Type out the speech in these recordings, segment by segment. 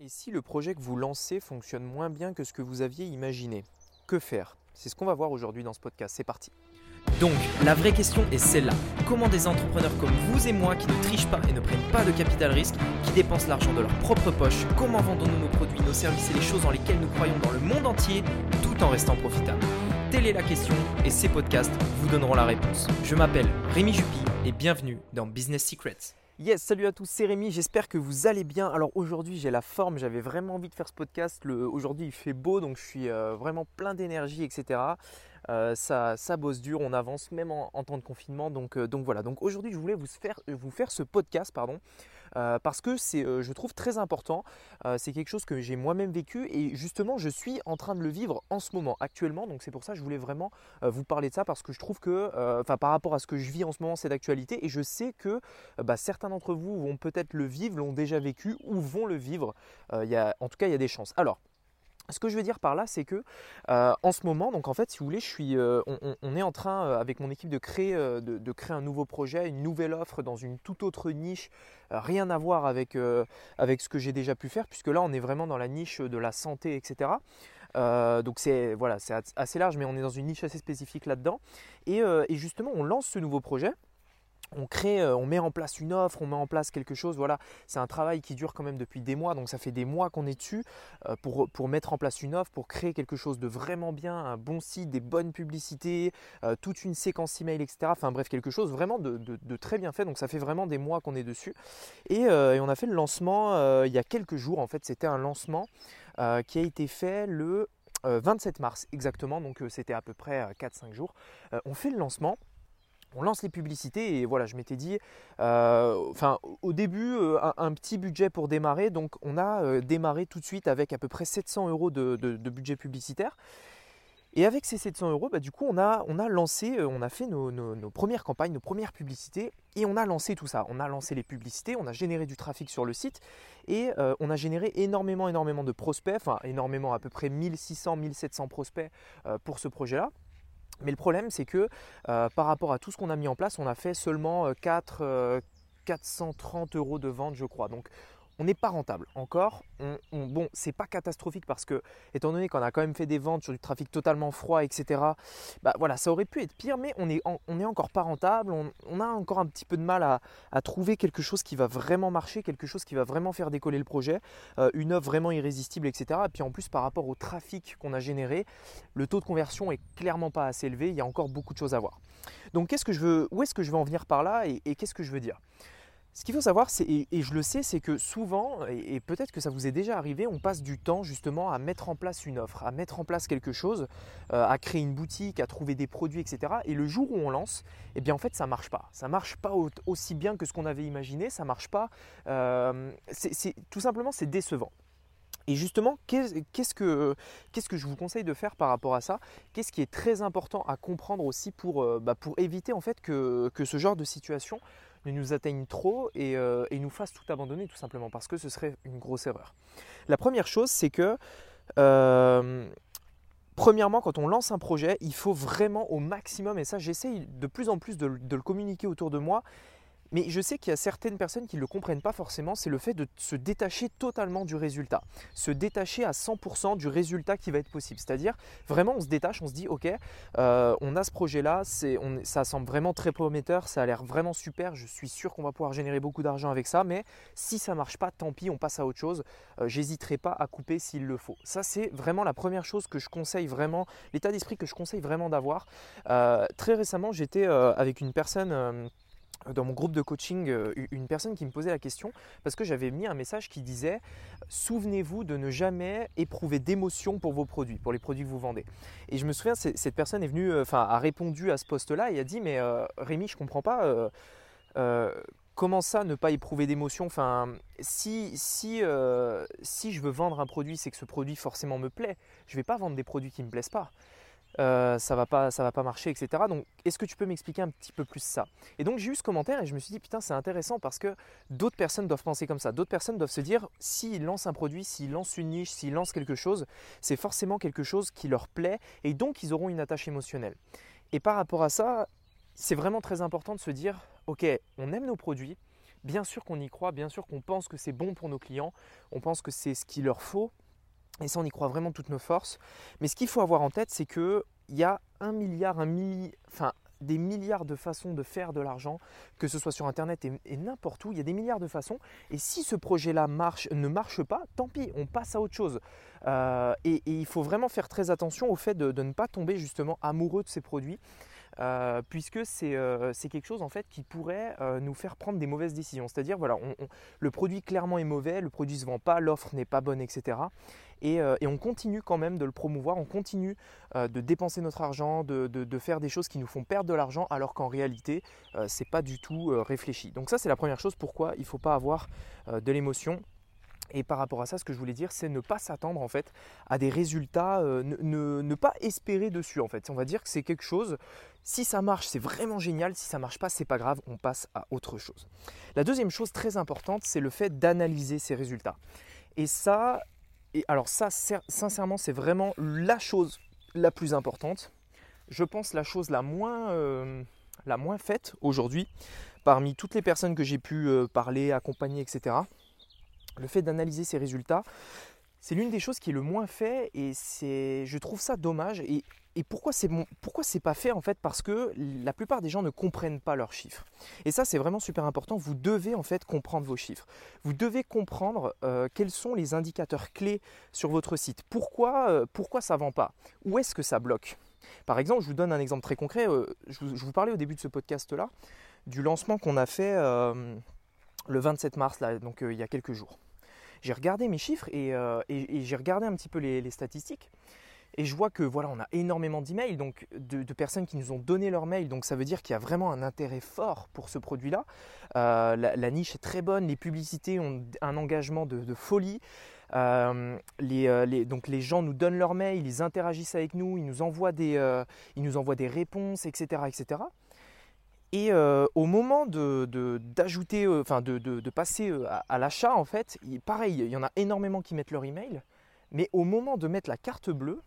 Et si le projet que vous lancez fonctionne moins bien que ce que vous aviez imaginé, que faire? C'est ce qu'on va voir aujourd'hui dans ce podcast, c'est parti. Donc, la vraie question est celle-là. Comment des entrepreneurs comme vous et moi qui ne trichent pas et ne prennent pas de capital risque, qui dépensent l'argent de leur propre poche, comment vendons-nous nos produits, nos services et les choses en lesquelles nous croyons dans le monde entier, tout en restant profitables? Telle est la question et ces podcasts vous donneront la réponse. Je m'appelle Rémi Juppy et bienvenue dans Business Secrets. Yes, salut à tous, c'est Rémi, j'espère que vous allez bien. Alors aujourd'hui j'ai la forme, j'avais vraiment envie de faire ce podcast. Aujourd'hui il fait beau donc je suis vraiment plein d'énergie, etc. Ça bosse dur, on avance même en temps de confinement. Donc voilà, donc aujourd'hui je voulais vous faire ce podcast parce que je trouve très important. C'est quelque chose que j'ai moi-même vécu et justement je suis en train de le vivre en ce moment actuellement, donc c'est pour ça que je voulais vraiment vous parler de ça parce que je trouve que par rapport à ce que je vis en ce moment, c'est d'actualité et je sais que certains d'entre vous vont peut-être le vivre, l'ont déjà vécu ou vont le vivre. En tout cas il y a des chances. Alors ce que je veux dire par là, c'est que en ce moment, donc en fait, si vous voulez, on est en train avec mon équipe de créer un nouveau projet, une nouvelle offre dans une toute autre niche, rien à voir avec ce que j'ai déjà pu faire, puisque là, on est vraiment dans la niche de la santé, etc. Donc c'est assez large, mais on est dans une niche assez spécifique là-dedans. Et justement, on lance ce nouveau projet. On met en place une offre, on met en place quelque chose, voilà, c'est un travail qui dure quand même depuis des mois, donc ça fait des mois qu'on est dessus pour mettre en place une offre, pour créer quelque chose de vraiment bien, un bon site, des bonnes publicités, toute une séquence email, etc. Enfin bref, quelque chose vraiment de très bien fait, donc ça fait vraiment des mois qu'on est dessus. Et on a fait le lancement il y a quelques jours, en fait c'était un lancement qui a été fait le 27 mars exactement, donc c'était à peu près 4-5 jours. On fait le lancement. On lance les publicités et voilà, je m'étais dit, au début, un petit budget pour démarrer. Donc, on a démarré tout de suite avec à peu près 700 € de budget publicitaire. Et avec ces 700 €, du coup, on a fait nos premières campagnes, nos premières publicités et on a lancé tout ça. On a lancé les publicités, on a généré du trafic sur le site et on a généré énormément de prospects, à peu près 1600-1700 prospects pour ce projet-là. Mais le problème, c'est que par rapport à tout ce qu'on a mis en place, on a fait seulement 430 € de vente, je crois. Donc, on n'est pas rentable encore. Bon, c'est pas catastrophique parce que, étant donné qu'on a quand même fait des ventes sur du trafic totalement froid, etc., ça aurait pu être pire, mais on est encore pas rentable. On a encore un petit peu de mal à trouver quelque chose qui va vraiment marcher, quelque chose qui va vraiment faire décoller le projet, une offre vraiment irrésistible, etc. Et puis en plus, par rapport au trafic qu'on a généré, le taux de conversion est clairement pas assez élevé. Il y a encore beaucoup de choses à voir. Donc, où est-ce que je veux en venir par là et qu'est-ce que je veux dire ? Ce qu'il faut savoir, et je le sais, c'est que souvent, et peut-être que ça vous est déjà arrivé, on passe du temps justement à mettre en place une offre, à mettre en place quelque chose, à créer une boutique, à trouver des produits, etc. Et le jour où on lance, eh bien en fait, ça ne marche pas. Ça ne marche pas aussi bien que ce qu'on avait imaginé, ça ne marche pas. Tout simplement, c'est décevant. Et justement, qu'est-ce que je vous conseille de faire par rapport à ça? Qu'est-ce qui est très important à comprendre aussi pour éviter en fait que ce genre de situation ne nous atteigne trop et nous fasse tout abandonner tout simplement, parce que ce serait une grosse erreur. La première chose, c'est que premièrement, quand on lance un projet, il faut vraiment au maximum, et ça j'essaye de plus en plus de le communiquer autour de moi, mais je sais qu'il y a certaines personnes qui ne le comprennent pas forcément, c'est le fait de se détacher totalement du résultat. Se détacher à 100% du résultat qui va être possible. C'est-à-dire, vraiment, on se détache, on se dit « Ok, on a ce projet-là, ça semble vraiment très prometteur, ça a l'air vraiment super, je suis sûr qu'on va pouvoir générer beaucoup d'argent avec ça, mais si ça ne marche pas, tant pis, on passe à autre chose. J'hésiterai pas à couper s'il le faut. » Ça, c'est vraiment la première chose que je conseille vraiment, l'état d'esprit que je conseille vraiment d'avoir. Très récemment, j'étais avec une personne... dans mon groupe de coaching, une personne qui me posait la question parce que j'avais mis un message qui disait « Souvenez-vous de ne jamais éprouver d'émotion pour vos produits, pour les produits que vous vendez. » Et je me souviens, cette personne est venue, a répondu à ce post-là et a dit « Mais Rémi, je ne comprends pas, comment ça ne pas éprouver d'émotion ? Enfin, si je veux vendre un produit, c'est que ce produit forcément me plaît. Je ne vais pas vendre des produits qui ne me plaisent pas. » Ça va pas marcher, etc. Donc, est-ce que tu peux m'expliquer un petit peu plus ça? Et donc, j'ai eu ce commentaire et je me suis dit, putain, c'est intéressant parce que d'autres personnes doivent penser comme ça. D'autres personnes doivent se dire, s'ils lancent un produit, s'ils lancent une niche, s'ils lancent quelque chose, c'est forcément quelque chose qui leur plaît et donc ils auront une attache émotionnelle. Et par rapport à ça, c'est vraiment très important de se dire, ok, on aime nos produits, bien sûr qu'on y croit, bien sûr qu'on pense que c'est bon pour nos clients, on pense que c'est ce qu'il leur faut, et ça on y croit vraiment toutes nos forces. Mais ce qu'il faut avoir en tête, c'est qu'il y a des milliards de façons de faire de l'argent, que ce soit sur internet et n'importe où, il y a des milliards de façons, et si ce projet-là ne marche pas, tant pis, on passe à autre chose. Et il faut vraiment faire très attention au fait de ne pas tomber justement amoureux de ces produits, puisque c'est quelque chose en fait qui pourrait nous faire prendre des mauvaises décisions. C'est-à-dire voilà, le produit clairement est mauvais, le produit ne se vend pas, l'offre n'est pas bonne, etc. Et on continue quand même de le promouvoir, on continue de dépenser notre argent, de faire des choses qui nous font perdre de l'argent alors qu'en réalité, ce n'est pas du tout réfléchi. Donc ça, c'est la première chose pourquoi il ne faut pas avoir de l'émotion. Et par rapport à ça, ce que je voulais dire, c'est ne pas s'attendre en fait à des résultats, ne pas espérer dessus en fait. On va dire que c'est quelque chose, si ça marche, c'est vraiment génial, si ça ne marche pas, c'est pas grave, on passe à autre chose. La deuxième chose très importante, c'est le fait d'analyser ces résultats. Et alors ça, sincèrement, c'est vraiment la chose la plus importante. Je pense la chose la moins faite aujourd'hui parmi toutes les personnes que j'ai pu parler, accompagner, etc. Le fait d'analyser ses résultats, c'est l'une des choses qui est le moins fait et je trouve ça dommage. Et pourquoi c'est pas fait en fait? Parce que la plupart des gens ne comprennent pas leurs chiffres. Et ça, c'est vraiment super important. Vous devez en fait comprendre vos chiffres. Vous devez comprendre quels sont les indicateurs clés sur votre site. Pourquoi ça ne vend pas? Où est-ce que ça bloque? Par exemple, je vous donne un exemple très concret. Je vous parlais au début de ce podcast-là du lancement qu'on a fait le 27 mars, là, donc il y a quelques jours. J'ai regardé mes chiffres et j'ai regardé un petit peu les statistiques. Et je vois que voilà, on a énormément d'emails, donc de personnes qui nous ont donné leur mail. Donc ça veut dire qu'il y a vraiment un intérêt fort pour ce produit-là. La niche est très bonne, les publicités ont un engagement de folie. Donc les gens nous donnent leur mail, ils interagissent avec nous, ils nous envoient des réponses, etc. etc. Et au moment de passer à l'achat, en fait, pareil, il y en a énormément qui mettent leur email. Mais au moment de mettre la carte bleue,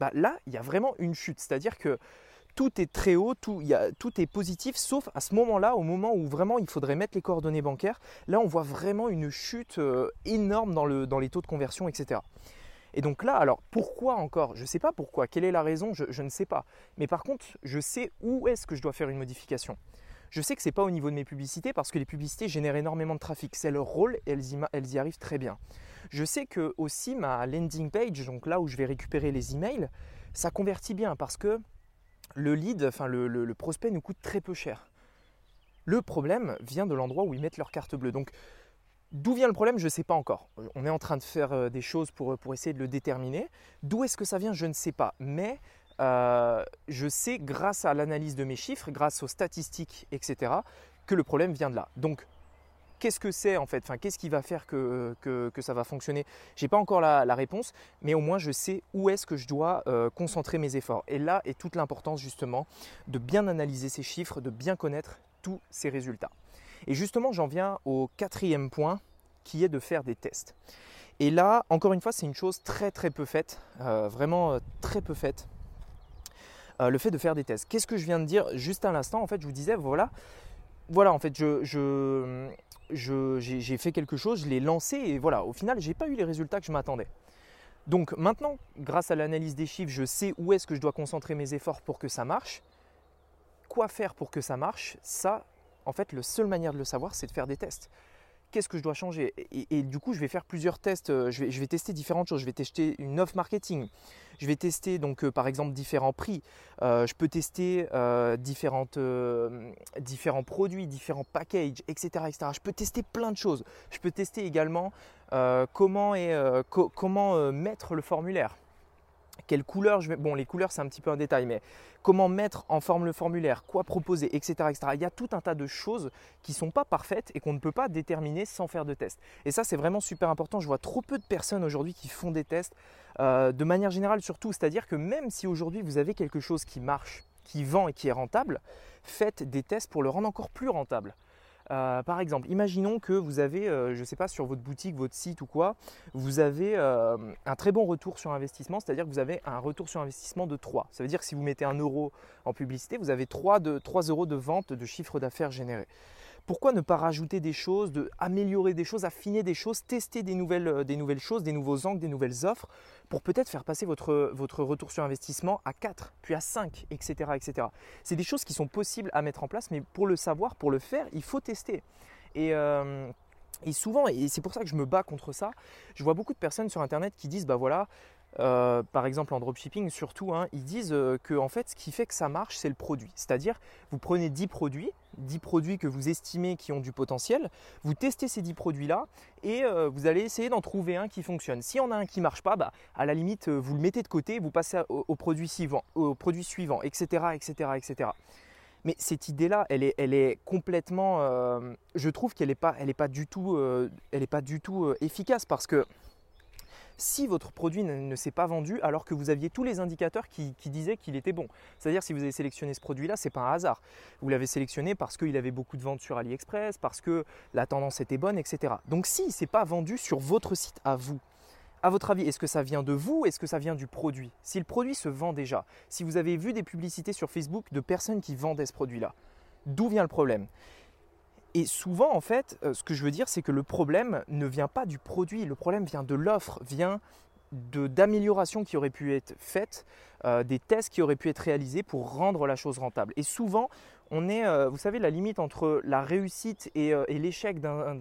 bah là, il y a vraiment une chute. C'est-à-dire que tout est très haut, tout est positif, sauf à ce moment-là, au moment où vraiment il faudrait mettre les coordonnées bancaires. Là, on voit vraiment une chute énorme dans les taux de conversion, etc. Et donc là, alors pourquoi encore? Je ne sais pas pourquoi. Quelle est la raison? Je ne sais pas. Mais par contre, je sais où est-ce que je dois faire une modification. Je sais que ce n'est pas au niveau de mes publicités parce que les publicités génèrent énormément de trafic. C'est leur rôle et elles y arrivent très bien. Je sais que aussi ma landing page, donc là où je vais récupérer les emails, ça convertit bien parce que le lead, enfin le prospect nous coûte très peu cher. Le problème vient de l'endroit où ils mettent leur carte bleue. Donc d'où vient le problème? Je ne sais pas encore. On est en train de faire des choses pour essayer de le déterminer. D'où est-ce que ça vient? Je ne sais pas. Mais je sais grâce à l'analyse de mes chiffres, grâce aux statistiques, etc., que le problème vient de là. Donc qu'est-ce que c'est en fait? Enfin, qu'est-ce qui va faire que ça va fonctionner? Je n'ai pas encore la réponse, mais au moins je sais où est-ce que je dois concentrer mes efforts. Et là est toute l'importance justement de bien analyser ces chiffres, de bien connaître tous ces résultats. Et justement, j'en viens au quatrième point qui est de faire des tests. Et là, encore une fois, c'est une chose très très peu faite, vraiment très peu faite, le fait de faire des tests. Qu'est-ce que je viens de dire juste à l'instant? En fait, je vous disais, voilà en fait, j'ai fait quelque chose, je l'ai lancé et voilà, au final, je n'ai pas eu les résultats que je m'attendais. Donc maintenant, grâce à l'analyse des chiffres, je sais où est-ce que je dois concentrer mes efforts pour que ça marche. Quoi faire pour que ça marche? Ça, en fait, la seule manière de le savoir, c'est de faire des tests. Qu'est-ce que je dois changer? Et du coup, je vais faire plusieurs tests. Je vais tester différentes choses. Je vais tester une offre marketing. Je vais tester donc par exemple différents prix. Je peux tester différents produits, différents packages, etc., etc. Je peux tester plein de choses. Je peux tester également comment mettre le formulaire. Quelle couleur je mets? Bon, les couleurs, c'est un petit peu un détail, mais comment mettre en forme le formulaire? Quoi proposer, etc., etc. Il y a tout un tas de choses qui ne sont pas parfaites et qu'on ne peut pas déterminer sans faire de tests. Et ça, c'est vraiment super important. Je vois trop peu de personnes aujourd'hui qui font des tests de manière générale surtout. C'est-à-dire que même si aujourd'hui, vous avez quelque chose qui marche, qui vend et qui est rentable, faites des tests pour le rendre encore plus rentable. Par exemple, imaginons que vous avez, je ne sais pas, sur votre boutique, votre site ou quoi, vous avez un très bon retour sur investissement, c'est-à-dire que vous avez un retour sur investissement de 3. Ça veut dire que si vous mettez 1 euro en publicité, vous avez 3 euros de vente de chiffre d'affaires généré. Pourquoi ne pas rajouter des choses, améliorer des choses, affiner des choses, tester des nouvelles choses, des nouveaux angles, des nouvelles offres pour peut-être faire passer votre retour sur investissement à 4, puis à 5, etc. etc. C'est des choses qui sont possibles à mettre en place, mais pour le savoir, pour le faire, il faut tester. Et souvent, et c'est pour ça que je me bats contre ça, je vois beaucoup de personnes sur Internet qui disent « bah voilà ». Par exemple en dropshipping surtout, hein, ils disent que en fait, ce qui fait que ça marche, c'est le produit. C'est-à-dire, vous prenez 10 produits que vous estimez qui ont du potentiel, vous testez ces 10 produits-là et vous allez essayer d'en trouver un qui fonctionne. S'il y en a un qui ne marche pas, bah, à la limite, vous le mettez de côté, vous passez au produit suivant, etc., etc., etc. Mais cette idée-là, elle est complètement… je trouve qu'elle n'est pas du tout, efficace parce que… Si votre produit ne s'est pas vendu alors que vous aviez tous les indicateurs qui disaient qu'il était bon. C'est-à-dire si vous avez sélectionné ce produit-là, ce n'est pas un hasard. Vous l'avez sélectionné parce qu'il avait beaucoup de ventes sur AliExpress, parce que la tendance était bonne, etc. Donc si il ne s'est pas vendu sur votre site à vous, à votre avis, est-ce que ça vient de vous? Est-ce que ça vient du produit? Si le produit se vend déjà, si vous avez vu des publicités sur Facebook de personnes qui vendaient ce produit-là, d'où vient le problème? Et souvent, en fait, ce que je veux dire, c'est que le problème ne vient pas du produit. Le problème vient de l'offre, vient d'améliorations qui auraient pu être faites, des tests qui auraient pu être réalisés pour rendre la chose rentable. Et souvent, on est, vous savez, la limite entre la réussite et l'échec d'un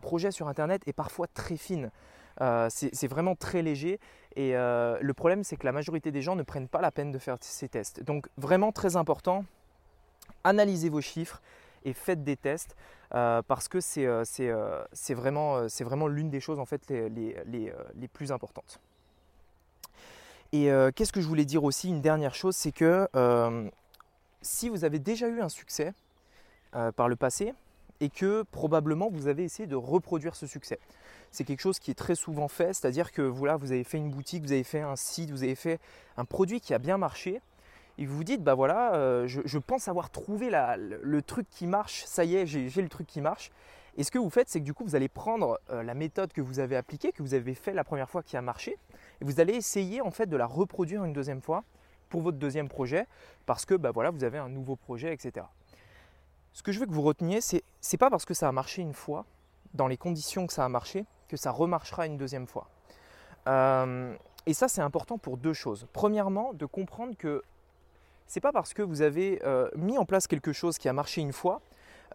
projet sur Internet est parfois très fine. C'est vraiment très léger et le problème, c'est que la majorité des gens ne prennent pas la peine de faire ces tests. Donc, vraiment très important, analysez vos chiffres. Et faites des tests parce que c'est vraiment l'une des choses en fait les plus importantes. Et qu'est-ce que je voulais dire aussi, une dernière chose, c'est que si vous avez déjà eu un succès par le passé et que probablement vous avez essayé de reproduire ce succès, c'est quelque chose qui est très souvent fait, c'est-à-dire que voilà, vous avez fait une boutique, vous avez fait un site, vous avez fait un produit qui a bien marché. Et vous vous dites, bah voilà, je pense avoir trouvé le truc qui marche, ça y est, j'ai le truc qui marche. Et ce que vous faites, c'est que du coup, vous allez prendre la méthode que vous avez appliquée, que vous avez fait la première fois qui a marché, et vous allez essayer en fait de la reproduire une deuxième fois pour votre deuxième projet, parce que bah voilà, vous avez un nouveau projet, etc. Ce que je veux que vous reteniez, c'est pas parce que ça a marché une fois, dans les conditions que ça a marché, que ça remarchera une deuxième fois. Et ça, c'est important pour deux choses. Premièrement, de comprendre que c'est pas parce que vous avez mis en place quelque chose qui a marché une fois,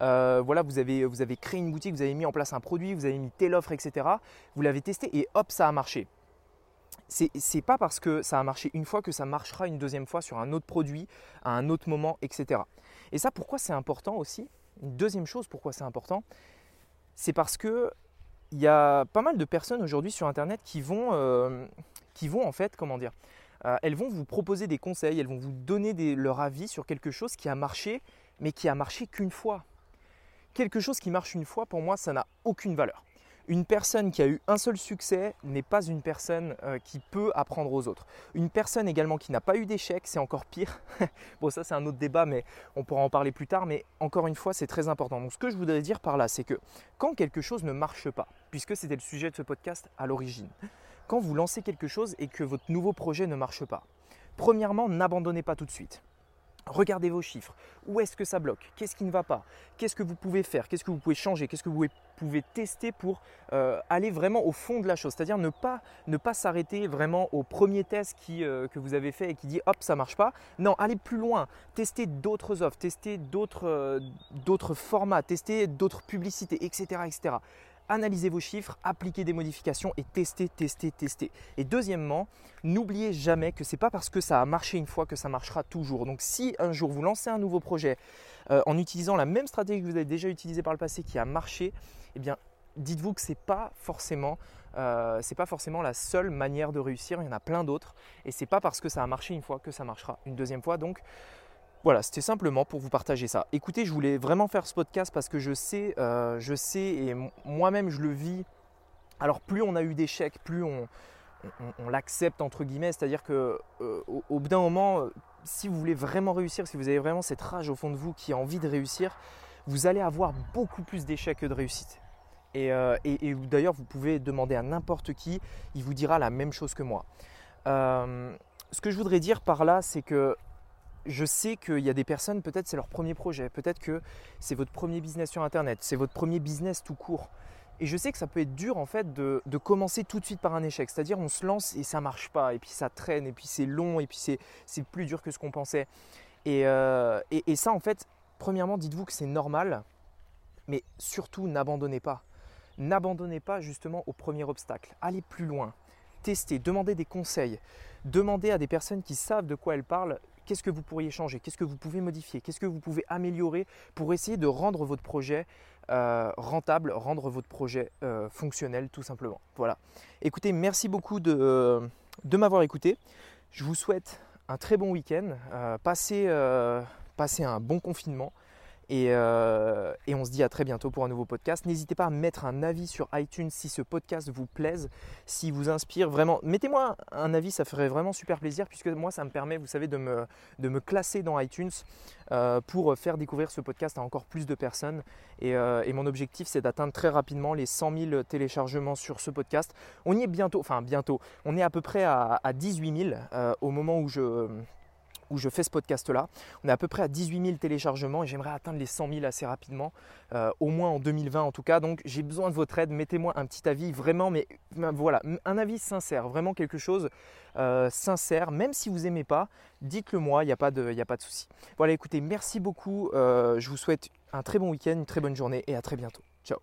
voilà, vous avez créé une boutique, vous avez mis en place un produit, vous avez mis telle offre, etc. Vous l'avez testé et hop, ça a marché. C'est pas parce que ça a marché une fois que ça marchera une deuxième fois sur un autre produit, à un autre moment, etc. Et ça, pourquoi c'est important aussi? Une deuxième chose, pourquoi c'est important? C'est parce que il y a pas mal de personnes aujourd'hui sur Internet qui vont en fait, comment dire, elles vont vous proposer des conseils, elles vont vous donner leur avis sur quelque chose qui a marché, mais qui a marché qu'une fois. Quelque chose qui marche une fois, pour moi, ça n'a aucune valeur. Une personne qui a eu un seul succès n'est pas une personne qui peut apprendre aux autres. Une personne également qui n'a pas eu d'échec, c'est encore pire. Bon, ça c'est un autre débat, mais on pourra en parler plus tard. Mais encore une fois, c'est très important. Donc ce que je voudrais dire par là, c'est que quand quelque chose ne marche pas, puisque c'était le sujet de ce podcast à l'origine, quand vous lancez quelque chose et que votre nouveau projet ne marche pas, premièrement, n'abandonnez pas tout de suite. Regardez vos chiffres. Où est-ce que ça bloque? Qu'est-ce qui ne va pas? Qu'est-ce que vous pouvez faire? Qu'est-ce que vous pouvez changer? Qu'est-ce que vous pouvez tester pour aller vraiment au fond de la chose? C'est-à-dire ne pas s'arrêter vraiment au premier test que vous avez fait et qui dit « hop, ça ne marche pas ». Non, allez plus loin. Testez d'autres offres, testez d'autres formats, testez d'autres publicités, etc., etc. Analysez vos chiffres, appliquez des modifications et testez, testez, testez. Et deuxièmement, n'oubliez jamais que ce n'est pas parce que ça a marché une fois que ça marchera toujours. Donc si un jour vous lancez un nouveau projet en utilisant la même stratégie que vous avez déjà utilisée par le passé qui a marché, eh bien dites-vous que ce n'est pas forcément, la seule manière de réussir, il y en a plein d'autres. Et ce n'est pas parce que ça a marché une fois que ça marchera une deuxième fois. Donc voilà, c'était simplement pour vous partager ça. Écoutez, je voulais vraiment faire ce podcast parce que je sais et moi-même je le vis. Alors plus on a eu d'échecs, plus on l'accepte entre guillemets. C'est-à-dire que au bout d'un moment, si vous voulez vraiment réussir, si vous avez vraiment cette rage au fond de vous qui a envie de réussir, vous allez avoir beaucoup plus d'échecs que de réussites. Et d'ailleurs, vous pouvez demander à n'importe qui, il vous dira la même chose que moi. Ce que je voudrais dire par là, c'est que Je sais qu'il y a des personnes, peut-être c'est leur premier projet, peut-être que c'est votre premier business sur Internet, c'est votre premier business tout court. Et je sais que ça peut être dur en fait de commencer tout de suite par un échec. C'est-à-dire on se lance et ça ne marche pas, et puis ça traîne, et puis c'est long, et puis c'est plus dur que ce qu'on pensait. Et ça en fait, premièrement, dites-vous que c'est normal, mais surtout n'abandonnez pas. N'abandonnez pas justement au premier obstacle. Allez plus loin, testez, demandez des conseils, demandez à des personnes qui savent de quoi elles parlent. Qu'est-ce que vous pourriez changer? Qu'est-ce que vous pouvez modifier? Qu'est-ce que vous pouvez améliorer pour essayer de rendre votre projet rentable, rendre votre projet fonctionnel tout simplement. Voilà. Écoutez, merci beaucoup de m'avoir écouté. Je vous souhaite un très bon week-end. Passez un bon confinement. Et on se dit à très bientôt pour un nouveau podcast. N'hésitez pas à mettre un avis sur iTunes si ce podcast vous plaise, s'il vous inspire vraiment. Mettez-moi un avis, ça ferait vraiment super plaisir puisque moi ça me permet, vous savez, de me classer dans iTunes pour faire découvrir ce podcast à encore plus de personnes. Et mon objectif c'est d'atteindre très rapidement les 100 000 téléchargements sur ce podcast. On y est bientôt, enfin bientôt, on est à peu près à 18 000 au moment où je fais ce podcast-là. On est à peu près à 18 000 téléchargements et j'aimerais atteindre les 100 000 assez rapidement, au moins en 2020 en tout cas. Donc j'ai besoin de votre aide, mettez-moi un petit avis vraiment, mais voilà, un avis sincère, vraiment quelque chose sincère. Même si vous n'aimez pas, dites-le moi, il n'y a pas de souci. Voilà, écoutez, merci beaucoup, je vous souhaite un très bon week-end, une très bonne journée et à très bientôt. Ciao.